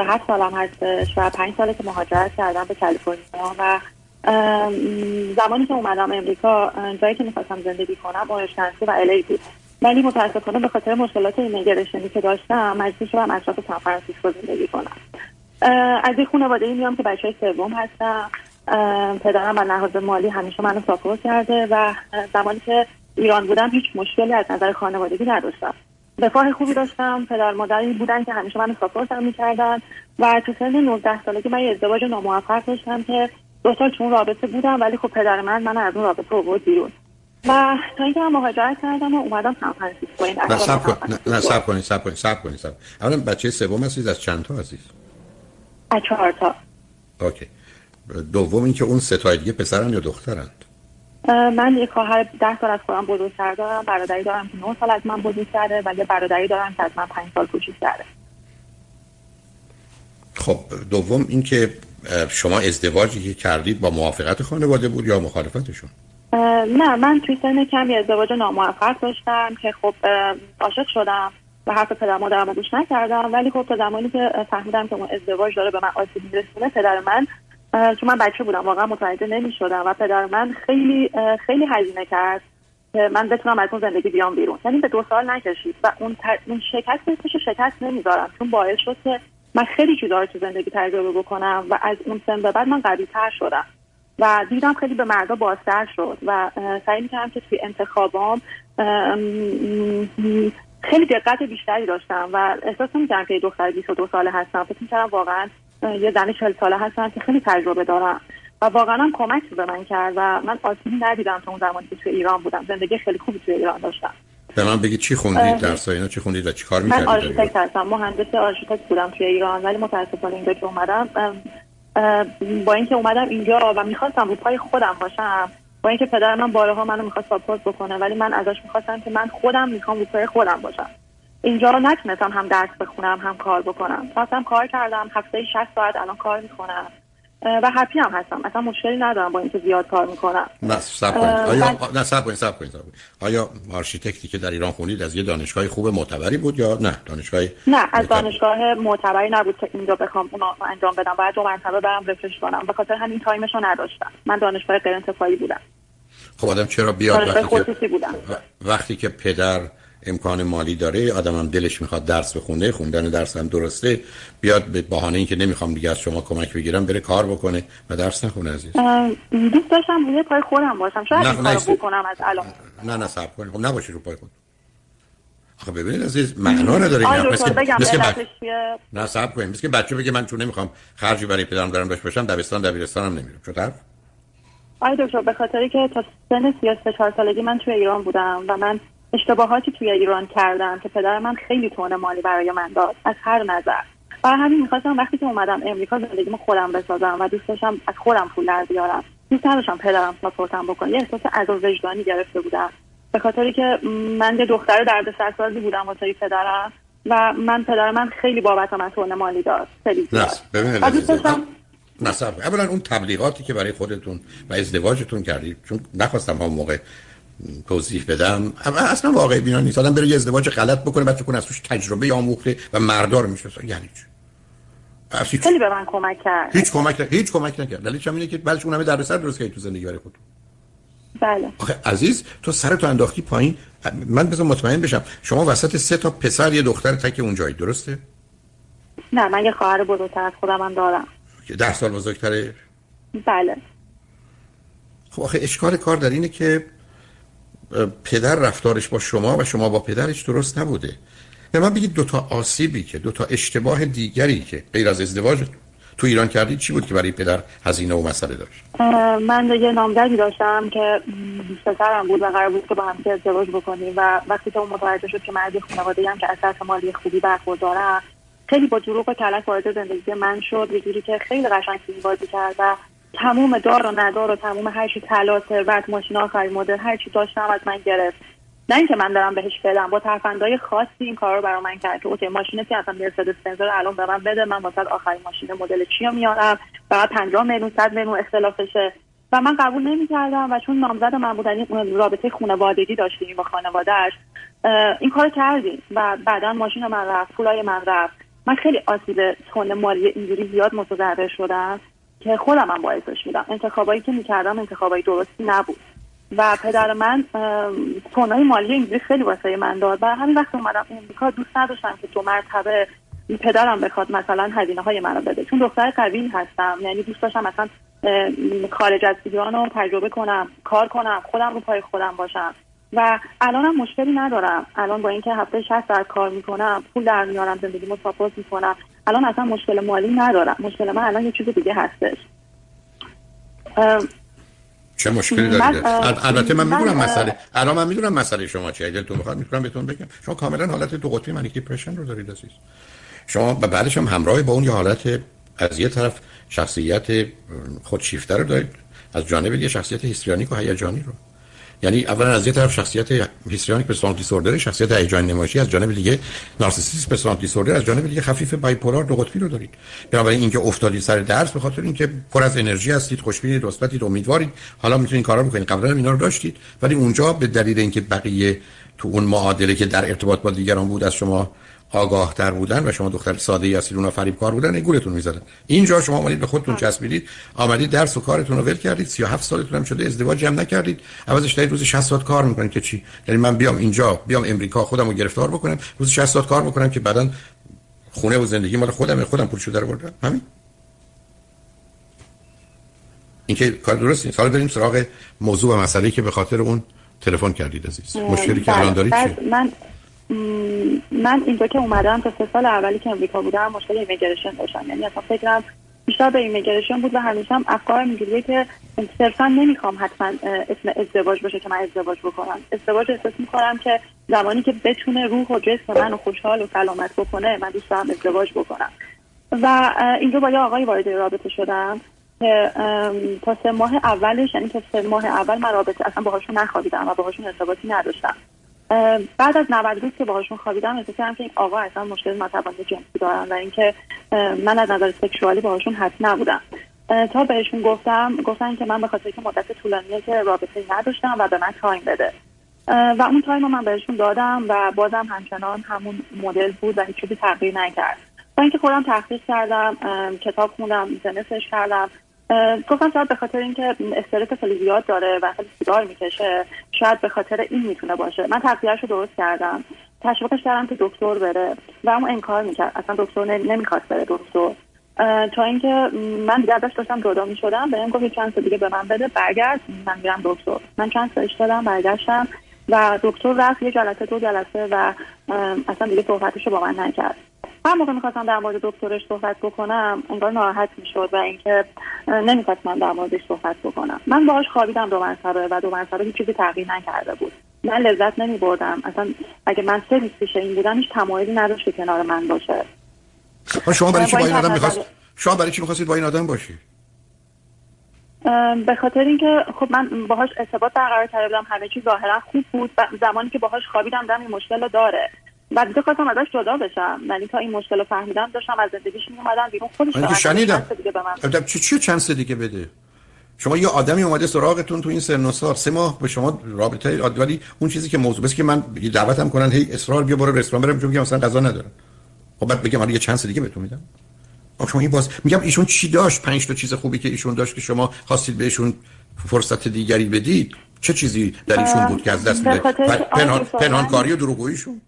7 سالم هستش و 5 ساله که مهاجرت کردم به کالیفرنیا و زمانی که اومدم امریکا جایی که میخواستم زندگی کنم اورشلیم و الی بود. ولی متاسفانه به خاطر مشکلات ایمیگریشنی که داشتم مجبور شدم اطراف سان فرانسیسکو زندگی کنم. از یه خانواده‌ای میام که بچه‌ی سوم هستم. پدرم از لحاظ مالی همیشه منو ساپورت کرده و زمانی که ایران بودم هیچ مشکلی از نظر خانوادگی نداشتم. رفاه خوبی داشتم، پدر مادری بودن که همیشه منو ساپورت می‌کردن و تو سن 19 سالگی من یه ازدواج ناموفق داشتم که 2 سال چون رابطه بودم، ولی خب پدر من از اون رابطه آورد بیرون. و تا اینکه من مهاجرت کردم و اومدم سان فرانسیسکو. این صبر کنید. اولا بچه سوم هستید، از چند تا عزیز؟ از 4 تا. اوکی. دوم اینکه اون 3 تا دیگه پسرن یا دخترند؟ من یک خواهر 10 سال از خودم بزرگتر دارم، برادری دارم که 9 سال از من بزرگتره و یه برادری دارم که از من 5 سال کوچیک‌تره. خب دوم اینکه شما ازدواجی که کردید با موافقت خانواده بود یا مخالفتشون؟ نه، من توی سن کمی ازدواج ناموفق داشتم که خب عاشق شدم و حرف پدر مادرم گوش نکردم، ولی خب تا زمانی که فهمیدم که اون ازدواج داره به من آسیب می‌رسونه، پدر من، چون من بچه بودم واقعا متوجه نمی‌شدم و پدر من خیلی خیلی هزینه کرد که من بتونم از اون زندگی بیام بیرون. یعنی به 2 سال نکشید و اون شکست نمیذارم، چون باعث شد که من خیلی چیزا تو زندگی تجربه بکنم و از اون سن به بعد من قوی‌تر شدم و دیدم خیلی به مردا بازتر شد و سعی می‌کردم که توی انتخابام خیلی دقت بیشتری داشتم و احساس می‌کردم که دختر 22 ساله هستم، فکر می‌کردم واقعا یه زن 40 ساله هستم که خیلی تجربه دارم و واقعا هم کمک به من کرد و من آسیبی ندیدم تا اون زمانی که توی ایران بودم. زندگی خیلی خوبی توی ایران داشتم. به من بگید چی خوندید، درس‌ها اینا چی خوندید و چیکار می‌کردید؟ من آرشیتکت هستم، مهندس آرشیتکت بودم توی ایران، ولی متأسفانه اینجا که اومدم، با اینکه اومدم اینجا و میخواستم رو پای خودم باشم، با اینکه پدر من بارها منو میخواست ساپورت بکنه، ولی من ازش میخواستم که من خودم میخوام رو پای خودم باشم. اینجا رو نتونستم هم درس بخونم هم کار بکنم. خواستم کار کردم، هفته‌ای 60 ساعت الان کار میکنم و هپی هم هستم، اصلا مشکلی ندارم با اینکه زیاد کار میکنم. صبر کنید. آیا آرشیتکتی که در ایران خوندید از یه دانشگاه خوب معتبری بود یا نه؟ نه، از دانشگاه معتبری نبود که اینجا بخوام اون انجام بدم، باید 2 مرتبه برم رفرش کنم، به خاطر همین تایمشو نداشتم. من دانشگاه غیر انتفاعی بودم. خب آدم چرا بیاد وقتی که پدر امکان مالی داره، آدمم دلش میخواد درس بخونه، خوندن درس هم درسته، بیاد به بهانه اینکه نمیخوام دیگه از شما کمک بگیرم بره کار بکنه و درس نخونه. عزیز، دوست داشتم روی پای خودم باشم، شاید این کارو بکنم از الان. نه صبر کن. خب نباشی رو پای خودت. آخه ببینید عزیز، معنا نداره اینا. نه صبر کن. میگه بچه بگه من چون نمیخوام خرجی برای پدرم دارم داشته باشم، دبیرستانم نمیرم. چطور؟ آی دکتر، به خاطری که تا سن 34 سالگی من توی ایران بودم و من اشتباهاتی توی ایران کردم که پدر من خیلی تون مالی برای من داد از هر نظر. برای همین می‌خواستم وقتی که اومدم امریکا زندگیمو خودم بسازم و دوست داشتم از خودم پول در بیارم. دوست نداشتم پدرم ساپورتم بکنه. یه احساس عذاب وجدانی گرفته بودم به خاطری که من یه دختر دردسرسازی بودم واسه پدرم و پدر من خیلی بابت من تون مالی داد. خیلی. نه صبر. اولا اون تبلیغاتی که برای خودتون و ازدواجتون کردید، چون نخواستم اون موقع توضیح بدم، اصلا واقعی بینا نیست. آدم بره یه ازدواج غلط بکنه، بعد بکنه از توش تجربه آموخته و مردار میشه. یعنی چی؟ خیلی به من کمک کرد. هیچ کمک نکرد. دلیلش هم اینه که بلش اونم دردسر درست کردی تو زندگی برای خودت. بله. آخه عزیز، تو سرتو انداختی پایین. من بذار مطمئن بشم، شما وسط 3 تا پسر یه دختر تک اونجایی، درسته؟ نه، من یه خواهر بزرگتر از خودم دارم. 10 سال بزرگتره؟ بله. خب آخه اشکال کار در اینه که پدر رفتارش با شما و شما با پدرش درست نبوده. به من بگید 2 تا آسیبی که 2 تا اشتباه دیگری که غیر از ازدواج تو ایران کردید چی بود که برای پدر هزینه و مسئله داشت؟ من یه نامزدی داشتم که پسرم بود و قرار بود که با هم ازدواج بکنیم و وقتی که اون متوجه شد که من از خانواده‌ام که از سطح مالی خوبی برخوردارم، خیلی با دروغ و کلک وارد زندگی من شد، یه جوری که خیلی قشنگ بازی کرد و تمام دار و ندار و تمام هر چی طلا ثروت ماشین آخر مدل هر چی داشتم از من گرفت. نه اینکه من دارم بهش بدم، با ترفندهای خاصی این کارا رو برام کرد که اوکی ماشینی که اصلا مرسدس بنز رو الان به من بده، من واسه آخرین ماشین مدل چیا میارم، فقط 50 میلیون 100 میلیون اختلافشه و من قبول نمی‌کردم. و چون نامزد من بود، یعنی رابطه خانوادگی داشتیم با خانواده‌اش، این کارو کردیم و بعداً ماشین من رفت، پولای من رفت من خیلی آسیب تون مالی اینجوری زیاد متضرر شدم که خودم هم باعثش میدم. انتخابایی که میکردم انتخابای درستی نبود و پدر من تونای مالی اینجوری خیلی واسه من داد. و همین وقت اومدم امریکا دوست نداشتم که دو مرتبه پدرم بخواد مثلا هزینه های منو بده، چون دختر قوی هستم، یعنی دوست داشتم مثلا خارج از ایرانو تجربه کنم، کار کنم، خودم رو پای خودم باشم. و الانم مشکلی ندارم، الان با اینکه هفته 60 ساعت کار میکنم پول در میارم، زندگیمو ساپورت میکنم، الان اصلا مشکل مالی ندارم. مشکل من الان یه چیز دیگه هستش. چه مشکلی دارید؟ البته من میدونم مسئله، الان من میدونم مسئله شما چیه. اگه تو بخواد میتونم بهتون بگم شما کاملا حالت دو قطبی منیک دپرشن رو دارید عزیز. شما بعدش هم همراه با اون یه حالت از یه طرف شخصیت خودشیفته رو دارید، از جانب دیگه شخصیت هیستریونیک و هیجانی رو. یعنی اولا از یه طرف شخصیت هیستریونیک پرسونالیتی دیسوردر، شخصیت هیجان نمایشی، از جانب دیگه نارسیسیست پرسونالیتی دیسوردر، از جانب دیگه خفیف بایپولار دو قطبی رو دارید. بنابراین اینکه افتادی سر درس به خاطر اینکه پر از انرژی هستید، خوشبینید، مثبتید، امیدوارید، حالا میتونید کارا بکنید. قبلا هم اینا رو داشتید ولی اونجا به دلیل اینکه بقیه تو اون معادله که در ارتباط با دیگران بود از شما آگاه تر بودن و شما دختر ساده ای هستید، اونا فریبکار بودن، گولتون میزدن. اینجا شما اومدید به خودتون چسبیدید، آمدید درس و کارتون رو ول کردید، 37 سالتون هم شده، ازدواج هم نکردید، عوضش دارید روزی 60 ساعت کار میکنید که چی؟ یعنی من بیام اینجا، بیام امریکا، خودم رو گرفتار بکنم، روزی 60 ساعت کار بکنم که بعداً خونه و زندگی مال خودم پولشو درآوردم. همین. اینکه کار درست نیست. حالا بریم سراغ موضوع و مسئله‌ای که به خاطر اون تلفن کردید عزیز. مشکلی که الان دارید چیه؟ من اینجا که اومدم تا 3 سال اولی که امریکا بودم مشکل ایمیگریشن داشتم، یعنی اصلا فکرم بیشتر به ایمیگریشن بود و همیشه هم افکارم اینجوریه که صرفا نمیخوام حتما اسم ازدواج باشه که من ازدواج بکنم. ازدواج احساس میکنم که زمانی که بتونه روح و جسم منو خوشحال و سلامت بکنه من دوست دارم ازدواج بکنم. و اینجا با یه آقای وارد رابطه شدم که تا 3 ماه اولش، یعنی تا 3 ماه اول من رابطه اصلا باهاشون نخوابیدم و باهاشون ارتباطی نداشتم. بعد از 90 روز که باهاشون خوابیدم احساس کردم که این آقا اصلا مشکل متوازی جنسی دارن و اینکه من از نظر سکشوالی باهاشون حتی نبودم. تا بهشون گفتن که من به خاطر اینکه مدت طولانیه که رابطه نداشتم و به من تایم بده، و اون تایم رو من بهشون دادم و بازم همچنان همون مدل بود و هیچ چیزی تغییر نکرد. تا اینکه خودم تحقیق کردم، کتاب خوندم، اینترنت سرچ کردم، گفتم شاید به خاطر اینکه استرس خیلی زیاد داره و خیلی سیگار میکشه شاید به خاطر این میتونه باشه. من تغذیه‌اشو درست کردم، تشویقش کردم که دکتر بره و اما انکار میکرد، اصلا دکتر نمیخواست بره دکتر. تا اینکه من دیگه ازش داشتم جدا میشدم بهم گفت چند تا دیگه به من بده برگرد من میرم دکتر. من چند ساعت دادم برگشتم و دکتر رفت یه جلسه دو جلسه و اصلا دیگه صحبتشو با من نکرد. هر موقع میخواستم در مورد دکترش صحبت بکنم انگار ناراحت میشد و اینکه نمیخواست من در موردش صحبت بکنم. من باهاش خوابیدم دو مرتبه و دو مرتبه هیچ چیزی تغییر نکرده بود. من لذت نمیبردم. اصلا اگه من سه روز پیش این بودم هیچ تمایلی نداشت که کنار من باشه. شما برای چی میخواستید با این آدم باشی؟ به خاطر اینکه خب من باهاش ارتباط برقرار کرده بودم، همه چی ظاهرا خوب بود. زمانی که باهاش خوابیدم دم این مشکل داره. بعد دیگه خواستم ازش جدا بشم، ولی تا این مشکل رو فهمیدم داشتم از زندگیش میومدم بیرون. خودش من شنیدم البته چی چانس دیگه بده. شما یه آدمی اومده سراغتون تو این سن و سال 3 ماه به شما رابطه، ولی اون چیزی که موضوع بس که من دعوتم کنن هی اصرار بیا برو رستوران برم چون میگم مثلا غذا ندارم. خب بعد بگم حالا یه چانس دیگه بهتون میدم. آخه این باز میگم ایشون چی داشت؟ 5 تا چیز خوبی که ایشون داشت که شما خواستید بهشون فرصت دیگری بدید. چه چیزی در ایشون بود که از دست میده؟ پنهانکاری و دروغگوییشون.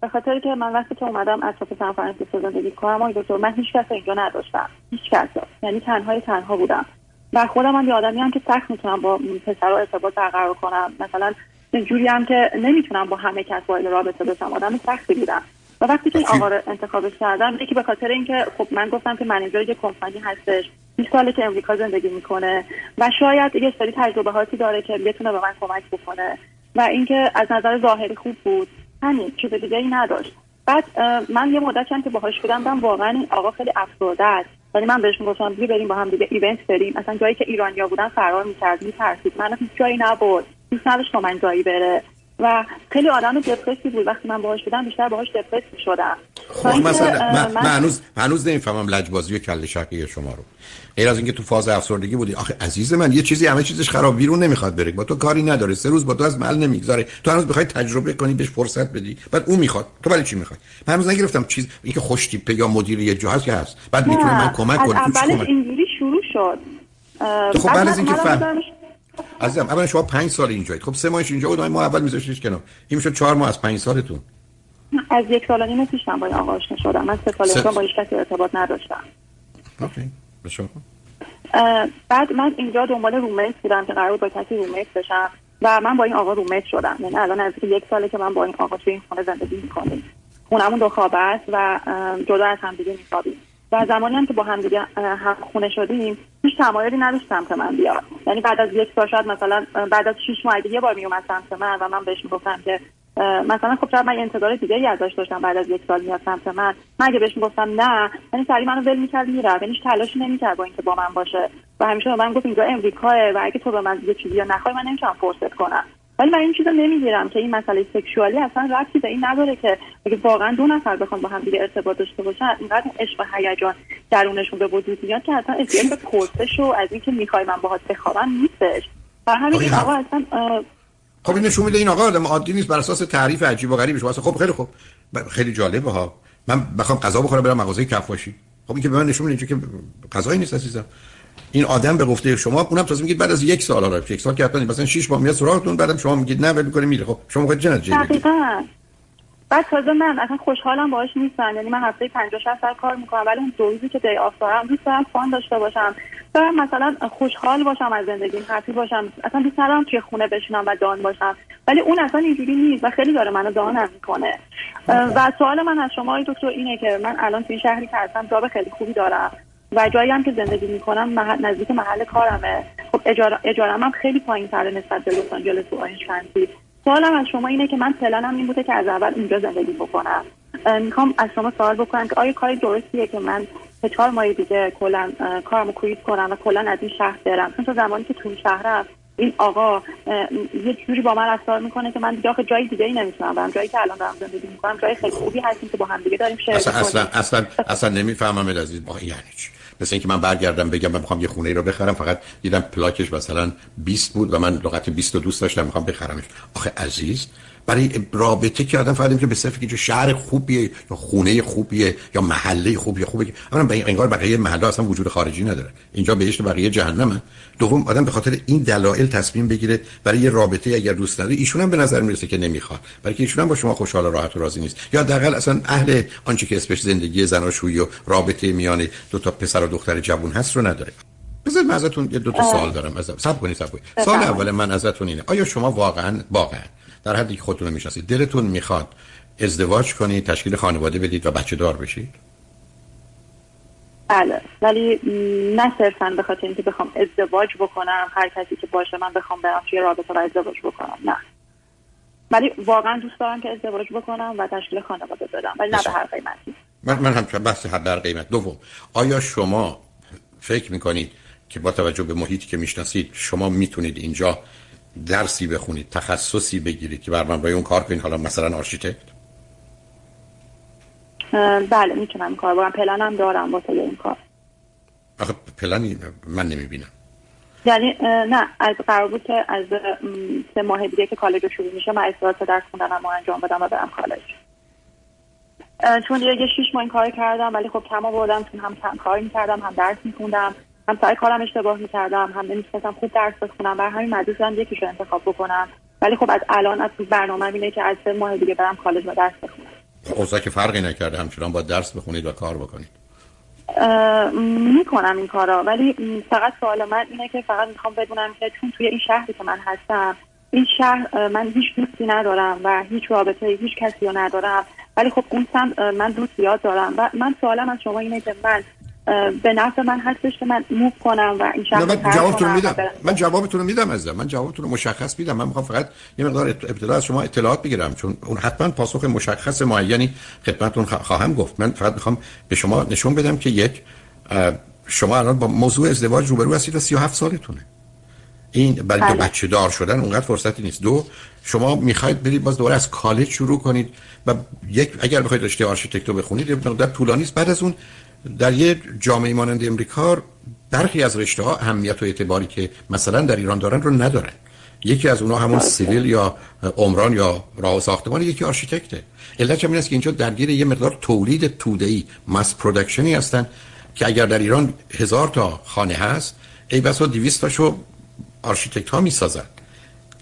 به خاطر که من وقتی که اومدم اطراف سان فرانسیسکو زندگی کردم و دکتر من هیچ کس اینجا نداشتم، هیچ کس، یعنی تنها بودم. و خودم هم آدمیم که سخت میتونم با پسرها ارتباط برقرار کنم، مثلا اینجوری هم که نمیتونم با همه کس وارد رابطه بشم، آدم سختی بودم. و وقتی که آقا رو انتخابش کردم یکی به خاطر اینکه خب من گفتم که منیجر یه کمپانی هستش، 20 ساله که امریکا زندگی میکنه و شاید یه سری تجربهاتی داره که بتونه به من کمک بکنه و اینکه از نظر ظاهری خوب بود، همین، چیز دیگه ای نداشت. بعد من یه مدت چند که باهاش بودم واقعا این آقا خیلی افسرده است، ولی من بهش میگفتم بریم با هم دیگه ایونت بریم، مثلا جایی که ایرانیا بودن فرار می‌کرد، می‌ترسید، من هیچ جایی نبود، دوست نداشت من جایی بره و خیلی آدم دپرسی بود. وقتی من باهاش بودم بیشتر باهاش دپرس می‌شدم. خب مثلا من هنوز نمیفهمم لجبازی و کله شقی شما رو، غیر از اینکه تو فاز افسردگی بودی. آخه عزیز من یه چیزی همه چیزش خراب، بیرون نمیخواد بره، با تو کاری نداره، سه روز با تو از محل نمیگذاره، تو هنوز میخوای تجربه کنی، بهش فرصت بدی، بعد اون میخواد، تو برای چی میخوای؟ من هنوز نگرفتم چیز اینکه خوش تیپه یا مدیر یه جا هست که هست، بعد میتونه من کمک کنم. اولش اینجوری شروع شد. خب بعد از اینکه عزیزم اولا شما 5 سال اینجایید، خب 3 ماهش اینجا بود، ما اول میذاشتیش کنار، این میشد 4 ماه از 5 سالتون. از یک سال و نیم پیش من با این آقا آشنا شدم، من 3 سال پیش با هیچ کسی ارتباط نداشتم. اوکی بسیار خوب. بعد من اینجا دنبال رومیت بودم که قرار بود با کسی رومیت بشم و من با این آقا رومیت شدم. یعنی الان از یک ساله که من با این آقا تو این خونه زندگی می‌کنیم. خونمون دو خوابه است و جدا از هم دیگه می‌خوابیم. و زمانی هم که با هم دیگه هم خونه شدیم هیچ تمایلی نداشتم که من بیارم. یعنی بعد از یک سال شاید مثلا بعد از 6 ماه دیگه بار میومد سمت من و من بهش میگفتم که مثلا خب شاید من انتظار دیگه‌ای ازش داشتم، بعد از یک سال میاد سمت من، اگه بهش میگفتم نه یعنی سریع منو ول می‌کرد میرفت، یعنیش تلاشی نمی‌کرد با اینکه با من باشه و همیشه به من گفت اینجا امریکاه و اگه تو به من یه چیزی نخوای من نمی‌تونم فرصت کنم. ولی من این چیزا نمی‌گیرم که این مسئله سکشوالی اصلا ربطی به این نداره که اگه واقعا دو نفر بخوان با هم دیگه ارتباط داشته باشن، اینقدر عشق و هیجان درونشون به وجود میاد که اصلا احتیاج به پرسش و از اینکه می‌خوای من باهات بخوابم نیستش. و همین آقا اصلا خب این نشون میده این آقا آدم عادی نیست بر اساس تعریف عجیب و غریبش. واسه خب خیلی خوب، خیلی جالبه ها، من بخوام غذا بخورم برم مغازه کفاشی، خب این که به من نشون میده که غذایی نیست عزیزم. این آدم به گفته شما اونم تازه میگید بعد از یک سال آره، یک سال که حتما مثلا 6 ماه میاد سراغتون، بعدم شما میگید نه ولی میکنه میره. خب شما میخواید چه نتیجه بگیرید؟ بعد تازه من اصلا خوشحالم باهاش نیستم، یعنی من هفته 50 60 ساعت کار میکنم ولی اون دو روزی که دی آف دارم دوست دارم فان داشته باشم، دارم مثلا خوشحال باشم از زندگیم، هپی باشم، اصلا دوست ندارم توی خونه بشینم و دان باشم، ولی اون اصلا اینجوری نیست و خیلی داره منو دانم میکنه. و سوال من از شما دکتر اینه که من الان توی شهری که هستم جاب خیلی خوبی دارم و جایی هم که زندگی میکنم نزدیک محل کارمه، خب اجارم هم خیلی پایین‌تره نسبت به لس آنجلس و آیشنتی. سوالم از شما اینه که من پلنم این بوده که از اول اونجا زندگی بکنم. میخوام از شما سوال بکنم که آیا کاری درستیه که من 4 ماه دیگه کلا کارمو کویت کنم و کلا از این شهر برم؟ چون تا زمانی که تو این شهرم این آقا یه جوری با من رفتار میکنه که من دیگه آخه جای دیگه‌ای نمیتونم برم، جایی که الان دارم زندگی میکنم جای خیلی خوبی هستیم که با هم دیگه داریم شریک می‌کنیم. اصلا نمیفهمم عزیز، یعنی چی؟ مثلا اینکه من برگردم بگم من میخوام یه خونه ای رو بخرم، فقط دیدم پلاکش مثلا 20 بود و من لغت 20 رو دوست داشتم میخوام بخرمش. آخه عزیز برای رابطه که آدم فهمیدم که به صرف اینکه شهر خوبیه یا خونه خوبیه یا محله خوبیه، اولا به انگار بقیه محله اصلا وجود خارجی نداره، اینجا بهشت بقیه جهنمه. دوم آدم به خاطر این دلایل تصمیم بگیره برای یه رابطه اگر دوست نداره، ایشون هم به نظر میرسه که نمیخواد، بلکه ایشون هم با شما خوشحال و راحت و راضی نیست، یا حداقل اصلا اهل آنچه که اسمش زندگی زناشویی و رابطه میان دو تا پسر و دختر جوان هست رو نداره. بذارید من ازتون یه دو تا سوال دارم ازم. صبر کنید. سوال اول من ازتون اینه، آیا شما واقعا در حدی که خودتون رو می‌شناسید دلتون میخواد ازدواج کنید، تشکیل خانواده بدید و بچه دار بشید؟ بله، ولی نه صرفاً به خاطر اینکه بخوام ازدواج بکنم، هر کسی که باشه من بخوام برم توی رابطه و ازدواج بکنم، نه، ولی واقعا دوست دارم که ازدواج بکنم و تشکیل خانواده بدم، ولی نه به هر قیمتی. من هم بحث هر قیمت. دوم، آیا شما فکر میکنید که با توجه به محیطی که میشناسید شما میتونید اینجا درسی بخونید، تخصصی بگیرید که بر مبنای اون کار کنید، حالا مثلا آرشیتکت؟ بله میتونم کار بکنم، پلنم دارم واسه این کار. آخه پلنی من نمیبینم. یعنی نه، از قرار بود که از 3 ماه دیگه که کالج شروع میشه من استارت درس خوندنمو انجام بدم و برم کالج. چون دیگه 6 ماه این کار کردم ولی خب کم آوردم، چون هم کار می‌کردم هم درس می‌خوندم، هم سعی کارم اشتباه می‌کردم، هم نمی‌تونستم خوب درس بخونم، برای همین مجبور شدم یکیشو انتخاب بکنم. ولی خب از الان از تو برنامه اینه که از 3 ماه دیگه برم کالج و درس بخونم. اوضاع که فرقی نکرده، همچنان با درس بخونید و کار بکنید. می‌کنم این کارا، ولی فقط سوال من اینه که فقط می‌خوام بدونم که چون توی این شهری که من هستم، این شهر من هیچ دوستی ندارم و هیچ رابطه‌ای هیچ کسی رو ندارم، ولی خب اون سمت من دوست زیاد دارم و من سوالم از شما اینه که من به نفع من هستش که من موو کنم و این شخص من جوابتون رو میدم. من جوابتون رو میدم عزیزم، من جوابتون رو مشخص میدم. من میخوام فقط یه مقدار ابتدا از شما اطلاعات بگیرم، چون اون حتما پاسخ مشخص معینی خدمتتون خواهم گفت. من فقط میخوام به شما نشون بدم که یک، شما الان با موضوع ازدواج روبرو هستید و 37 سالتونه. این برای دو بچه دار شدن اونقدر فرصتی نیست. دو، شما میخواید برید باز دوباره از کالج شروع کنید و یک اگر بخواید رشته آرشیتکتو بخونید یه مقدار طولانی است. بعد از اون در یه جامعه مانند امریکا برخی از رشته ها اهمیت و اعتباری که مثلا در ایران دارن رو ندارن. یکی از اونها همون سیویل یا عمران یا راه و ساختمان، یکی آرشیتکته. علتش این است که اینجا درگیر یه مقدار تولید توده‌ای ماس پروداکشنی هستن که اگر در ایران 1000 تا خانه هست ای بسا 200 تاشو آرشیتکت ها میسازن.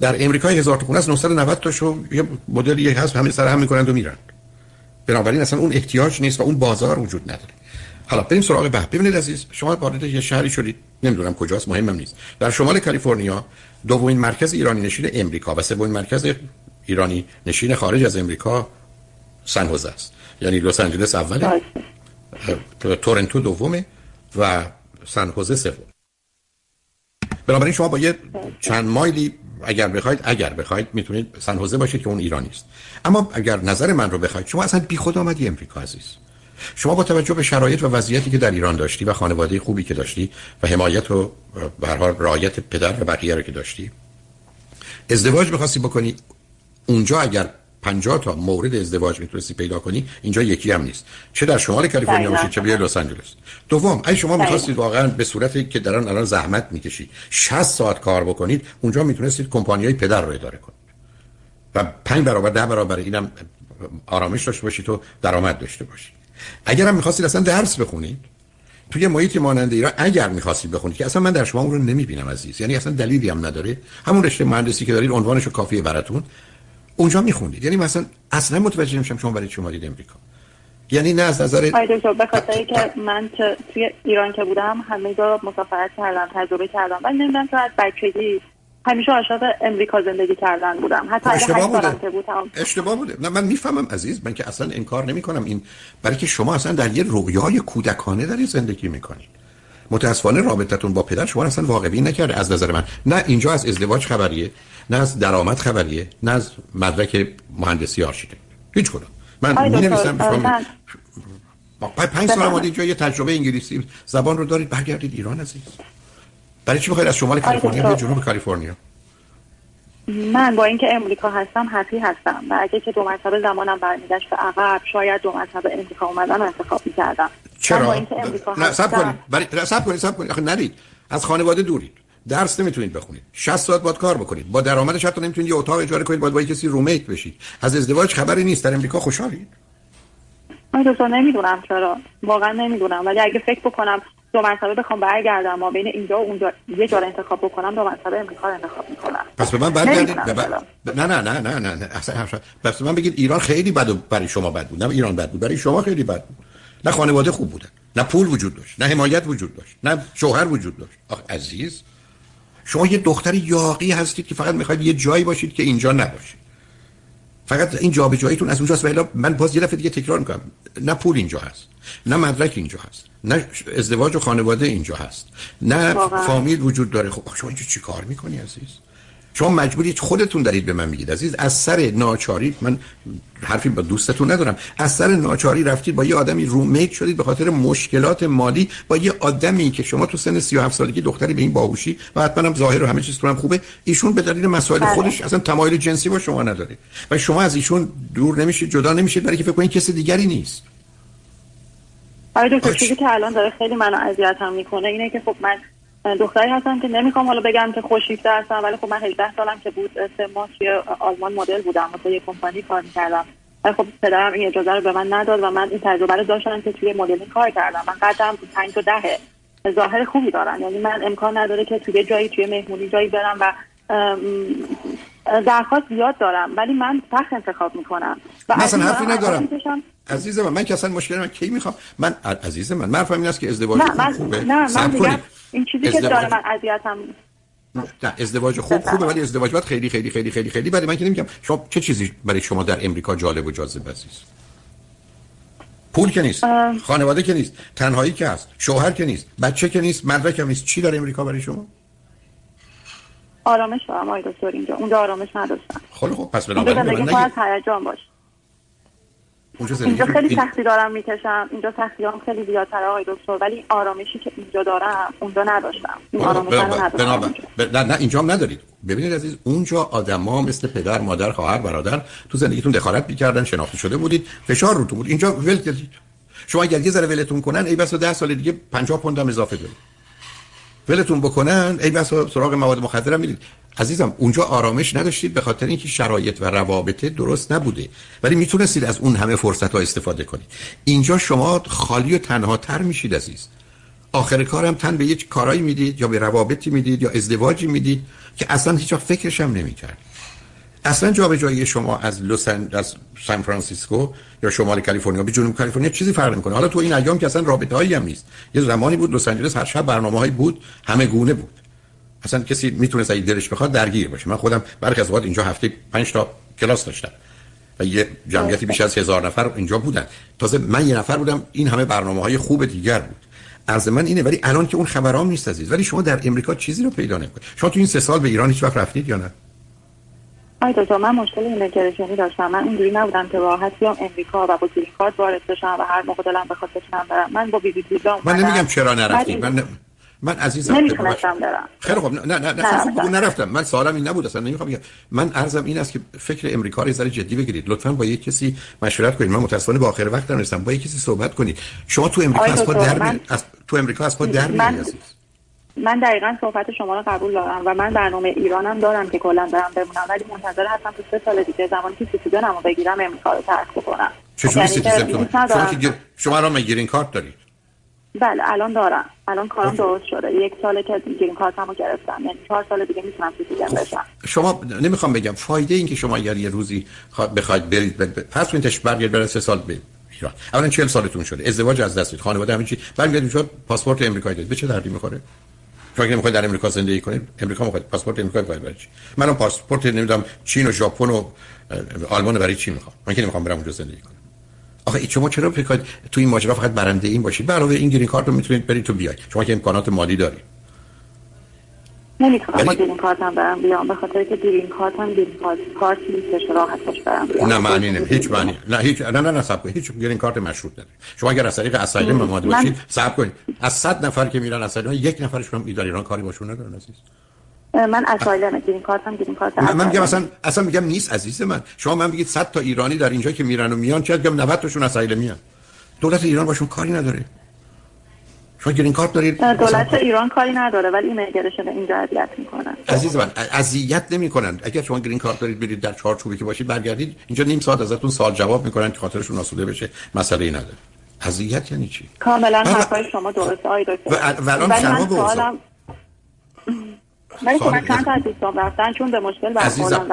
در امریکا 1000 تا خونه است، 990 تاشو یه مدلی هست همه سر هم میکنن و میرن. بنابراین اصلا اون احتیاج نیست و اون بازار وجود نداره. حالا بریم سراغ بحث. ببینید عزیز، شما وارد یه شهری شدید، نمیدونم کجاست، مهمم نیست، در شمال کالیفرنیا، دومین مرکز ایرانی نشین امریکا و سومین مرکز ایرانی نشین خارج از امریکا سن هوزه است. یعنی لس آنجلس اوله، تورنتو دومه و سن هوزه سوم. بنابراین شما با یه چند مایلی اگر بخواید میتونید سن هوزه باشید که اون ایرانی است. اما اگر نظر من رو بخواید، شما اصلا بیخود آمدی امریکا عزیز. شما با توجه به شرایط و وضعیتی که در ایران داشتی و خانواده خوبی که داشتی و حمایت و به هر حال رعایت پدر و بقیه رو که داشتی، ازدواج می‌خواستی بکنی، اونجا اگر 50 تا مورد ازدواج میتونستی پیدا کنی، اینجا یکی هم نیست، چه در شمال کالیفرنیا باشی چه در لس آنجلس. دوم، اگه شما می‌خواستید واقعا به صورتی که در الان زحمت می‌کشید 60 ساعت کار بکنید، اونجا میتونستید کمپانیای پدر رو اداره کنید و 5 برابر 10 برابر اینم آرامش داشته باشید و درآمد داشته باشید. اگر هم می‌خواستید اصلا درس بخونید توی محیطی مانند ایران، اگر می‌خواستید بخونید، که اصلا من در شما اون رو نمی‌بینم عزیز، یعنی اصلا دلیلی هم نداره، همون رشته مهندسی که دارید عنوانشو کافیه براتون، اونجا می‌خوندید. یعنی مثلا اصلا متوجه نمی‌شم شما برای چی اومدید امریکا. یعنی نه از نظر آیدوشو به خاطری که من توی ایران که بودم همه جا مسافرت کردم، تجربه کردم، ولی نمی‌دونم چرا از بچگی همیشه عاشق امریکا زندگی کردن بودم. حتی اشتباه بوده. نه من میفهمم عزیز، من که اصلا انکار نمیکنم، این برای که شما اصلا در یه رویای کودکانه داری زندگی میکنید. متاسفانه رابطتون با پدر شما اصلا واقعی نکرده از نظر من. نه اینجا از ازدواج خبریه، نه از درآمد خبریه، نه از مدرک مهندسی آرشیتکت، هیچ کدوم. من مینویسم شما با 5 سال اومدید اینجا، یه تجربه انگلیسی زبان رو دارید، برگردید ایران عزیز. برای چی می‌خواید از شمال کالیفرنیا به جنوب کالیفرنیا؟ من با اینکه امریکا هستم هپی هستم و اگه که 2 مرتبه زمانم برمیگشت به عقب، شاید 2 مرتبه امریکا اومدن انتخاب می‌کردم. چرا؟ نه صبر کنید. آخه نرید، از خانواده دورید، درس نمیتونید بخونید، 60 ساعت باید کار بکنید، با درآمدش حتی نمیتونید یه اتاق اجاره کنید، باید با کسی رومیت بشید. از ازدواج خبری نیست. در امریکا خوشحالید؟ من اصلا نمیدونم چرا، واقعا نمیدونم، ولی اگه فکر بکنم 2 مرتبه بخوام برگردم ما بین اینجا و اونجا یه جا رو انتخاب بکنم، 2 مرتبه امریکا رو انتخاب میکنم. پس به من برگردید. نه اصلا. پس من بگید ایران خیلی بد و برای شما بد بود. نه ایران بد بود، برای شما خیلی بد بود. نه خانواده خوب بودن، نه پول وجود داشت، نه حمایت وجود داشت، نه شوهر وجود داشت. آخ عزیز، شما یه دختر یاغی هستید که فقط میخواید یه جایی باشید که اینجا نباشید. فقط این جابجاییتون از اونجاست. ولی من باز یه دفعه دیگه تکرار میکنم، نه پول اینجا هست، نه مدرک اینجا هست، نه ازدواج و خانواده اینجا هست، نه فامیل وجود داره. خب شما اینجا چی کار میکنی عزیز؟ شما مجبورید، خودتون دارید به من میگید عزیز، از سر ناچاری، من حرفی با دوستتون ندارم، از سر ناچاری رفتید با یه آدمی رومیت شدید به خاطر مشکلات مالی با یه آدمی که شما تو سن 37 سالگی دختری به این باهوشی و حتما هم ظاهر و همه چیز هم خوبه، ایشون به دلیل مسائل خودش اصلا تمایل جنسی با شما نداره و شما از ایشون دور نمیشید، جدا نمیشید، برای که فکر کنید کسی دیگری نیست. آره دکتر، چیزی که الان داره خیلی منو اذیتم میکنه اینه که خب من دختری هستم که نمیخوام حالا بگم که خوشیفته هستم، ولی خب من 18 سالم که بود 3 ماه توی آلمان مدل بودم، مثلا یه کمپانی کار میکردم، ولی خب پدرم این اجازه رو به من نداد و من این تجربه رو داشتم که توی مدل کار کردم. من قدم 5 تا 10، ظاهر خوبی دارم، یعنی من امکان نداره که توی جایی، توی مهمونی جایی برم و درخواست زیاد دارم، ولی من تخت انتخاب میکنم. مثلا حرفی ندارم عزیز من که اصلا مشکل من کی میخوام من عزیز من حرفم این است که ازدواج خوبه. نه من این چیزی که داره من اذیتم. نه ازدواج خوبه، ولی ازدواج بعد خیلی خیلی خیلی خیلی خیلی بعد. من که نمیگم شما چه چیزی برای شما در امریکا جالب و جاذب است؟ پول که نیست، خانواده که نیست، تنهایی که هست، شوهر که نیست، بچه که نیست، مدرک هم نیست، چی داره امریکا برای شما؟ آرامش دارم آقای دکتر، اینجا اونجا آرامش نداشتم. خب پس بنابراین من نگید. اینجا خیلی سختی دارم میکشم، اینجا سختیام خیلی زیادتره آقای دکتر، ولی آرامشی که اینجا دارم اونجا نداشتم. نه اینجا هم ندارید. ببینید عزیز، اونجا آدما مثل پدر، مادر، خواهر، برادر تو زندگیتون دخالت می‌کردن، شناخته شده بودید، فشار رو تو بود. اینجا ول کردید. شما اگر یه ذره ولتون کنن ای بسا 10 سال دیگه 50 پوند هم اضافه بدید. ولتون بکنن ای بسا سراغ مواد مخدر میرید. عزیزم اونجا آرامش نداشتید به خاطر اینکه شرایط و روابط درست نبوده، ولی میتونستید از اون همه فرصت‌ها استفاده کنید. اینجا شما خالی و تنهاتر میشید عزیز. آخر کارم تن به یک کارایی میدید یا به روابطی میدید یا ازدواجی میدید که اصلا هیچ وقت فکرش هم نمی‌کرد. اصلا جابجایی شما از از سان فرانسیسکو یا شمال کالیفرنیا به جنوب کالیفرنیا چیزی فرق نمی‌کنه. حالا تو این ایام که اصلا رابطه‌ای هم نیست. یه زمانی بود لس آنجلس هر شب برنامه‌ای بود، همه گونه بود. اصلا کسی میتونه سعی دلش بخواد درگیر باشه. من خودم برخی از اوقات اینجا هفته 5 تا کلاس داشتم و یه جمعیتی بیش از 1000 نفر اینجا بودن. تازه من یه نفر بودم، این همه برنامه‌های خوب دیگر بود. عرض من اینه، ولی الان که اون خبرام نیست عزیز. ولی شما در امریکا چیزی رو پیدا نمی‌کنید. شما تو این 3 سال به ایران هیچ وقت رفتید یا نه؟ آیدا جان، من مشکل ایمیگریشنی داشتم. من اینجوری نبودم که راحت بیام امریکا و با گرین کارت وارد بشم و هر موقع دلم بخواد بتونم برم. من با ویزا اومدم. من نمیگم چرا نرفتید. من عزیزم نمی‌خواستم برم. خیلی خب، نه نرفتم. من سوالم این نبود، اصلا نمی‌خوام بگم. من عرضم این است که فکر امریکا رو ذره جدی بگیرید. لطفاً با یک کسی مشورت کنید. من متأسفانه به آخر وقت رسیدم. با یک کسی صحبت کنید. شما تو امریکا از خود درمی‌آیید. من دقیقاً صحبت شما رو قبول دارم و من برنامه ایرانم دارم که کلاً دارم بمونم، ولی منتظر هستم تو 3 سال دیگه زمانی که سیتیزنمو بگیرم امریکا رو ترک بکنم. چجوری سیتیزنتون؟ شما رو گرین کارت دارید؟ بله الان دارم، الان کارم درست شده. 1 ساله که گرین کارتمو گرفتم، یعنی 4 سال دیگه میتونم سیتیزن بشم. شما نمیخوام بگم فایده این که شما اگر یه روزی بخواید برید پس این تش برگرد برای 3 سال برید ایران. اولاً 40 سالتون شده، ازدواج از دست دادید، خانواده همین چی، برمیگردید شما پاسپورت امریکایی دارید. به چه دردی میخوره؟ شما میخواید در امریکا زندگی کنید، امریکا میخواید پاسپورت امریکایی برای چی؟ منم پاسپورت نمیدونم چین و ژاپن و آلمان برای چی میخوام؟ من که نمیخوام برم اونجا زندگی کنم. آخه شما چرا فکر کنید تو این ماجرا فقط برنده این باشید؟ برای این گرین کارت رو میتونید برید تو بیاید. شما که امکانات مالی دارید. نمیتونم با گرین کارتم برم بیام به خاطر که گرین کارتم گرین کارت نیست، راحت باش برم بیام. نه معنی نمیده، هیچ معنی. نه صبر کنید. هیچ گرین کارت مشروط نداره. شما اگر از طریق اسایلم مماد باشید صبر کنید. از 100 نفر که میرن اسایلم یک نفرشون ایدال ایران کاری باشون ندارن عزیز. من اسایلم گرین کارت من میگم اصلا میگم نیست عزیز من. شما من بگید 100 تا ایرانی در اینجا که میرن و میان چقدر میگم 90 تاشون اسایلمیان. دولت ایران باشون کاری نداره. شما گرین کارت دارید؟ دولت ایران کاری نداره، ولی ایمیگریشن اینجا اذیت میکنن. عزیز من اذیت نمیکنن. اگر شما گرین کارت دارید برید در چارچوبی که باشید برگردید اینجا نیم ساعت ازتون سوال جواب میکنن که خاطرشون آسوده بشه، مسئله ای نداره. اذیت یعنی چی؟ کاملا حرفای شما درسته آید دکتر. ولی شما سوالم من چند تا دوستان رفتن چون به مشکل برخوردن.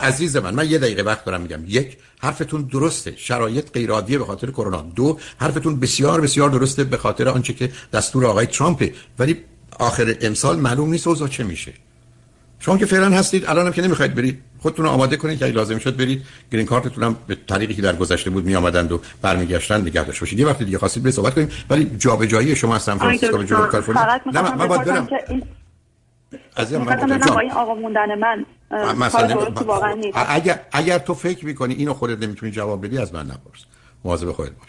عزیز من من یه دقیقه وقت دارم. میگم یک، حرفتون درسته، شرایط غیر عادیه به خاطر کرونا. دو، حرفتون بسیار بسیار درسته به خاطر آنچه که دستور آقای ترامپه، ولی آخر امسال معلوم نیست اوضاع چه میشه. شما که فعلا هستید، الانم که نمیخواید برید، خودتون رو آماده کنید که اگه لازم شد برید، گرین کارتتون هم به طریقی که در گذشته بود می آمدند و برمیگشتند نگه داشته باشید. یه وقت دیگه خواستید به صحبت کنیم، ولی جابجایی شما از سان فرانسیسکو به جنوب کالیفرنیا. من باید برم. عزیزم من با این آقا موندن من واقعا نیست. اگر تو فکر می‌کنی اینو خودت نمی‌تونی جواب بدی از من نپرس. مواظب خودت باش.